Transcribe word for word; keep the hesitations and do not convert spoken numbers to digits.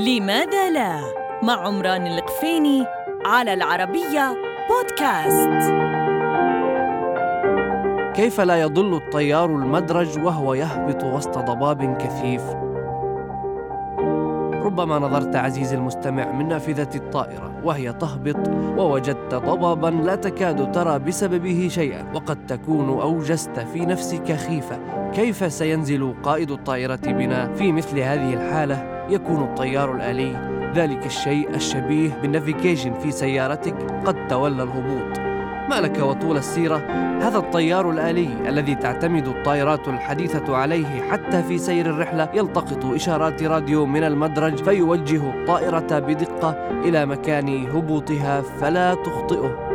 لماذا لا؟ مع عمران القفيني على العربية بودكاست. كيف لا يضل الطيار المدرج وهو يهبط وسط ضباب كثيف؟ ربما نظرت عزيزي المستمع من نافذة الطائرة وهي تهبط ووجدت ضباباً لا تكاد ترى بسببه شيئاً، وقد تكون أوجست في نفسك خيفة. كيف سينزل قائد الطائرة بنا؟ في مثل هذه الحالة يكون الطيار الآلي، ذلك الشيء الشبيه بالنافيجيشن في سيارتك، قد تولى الهبوط. ما لك وطول السيرة، هذا الطيار الآلي الذي تعتمد الطائرات الحديثة عليه حتى في سير الرحلة يلتقط إشارات راديو من المدرج فيوجه الطائرة بدقة إلى مكان هبوطها فلا تخطئه.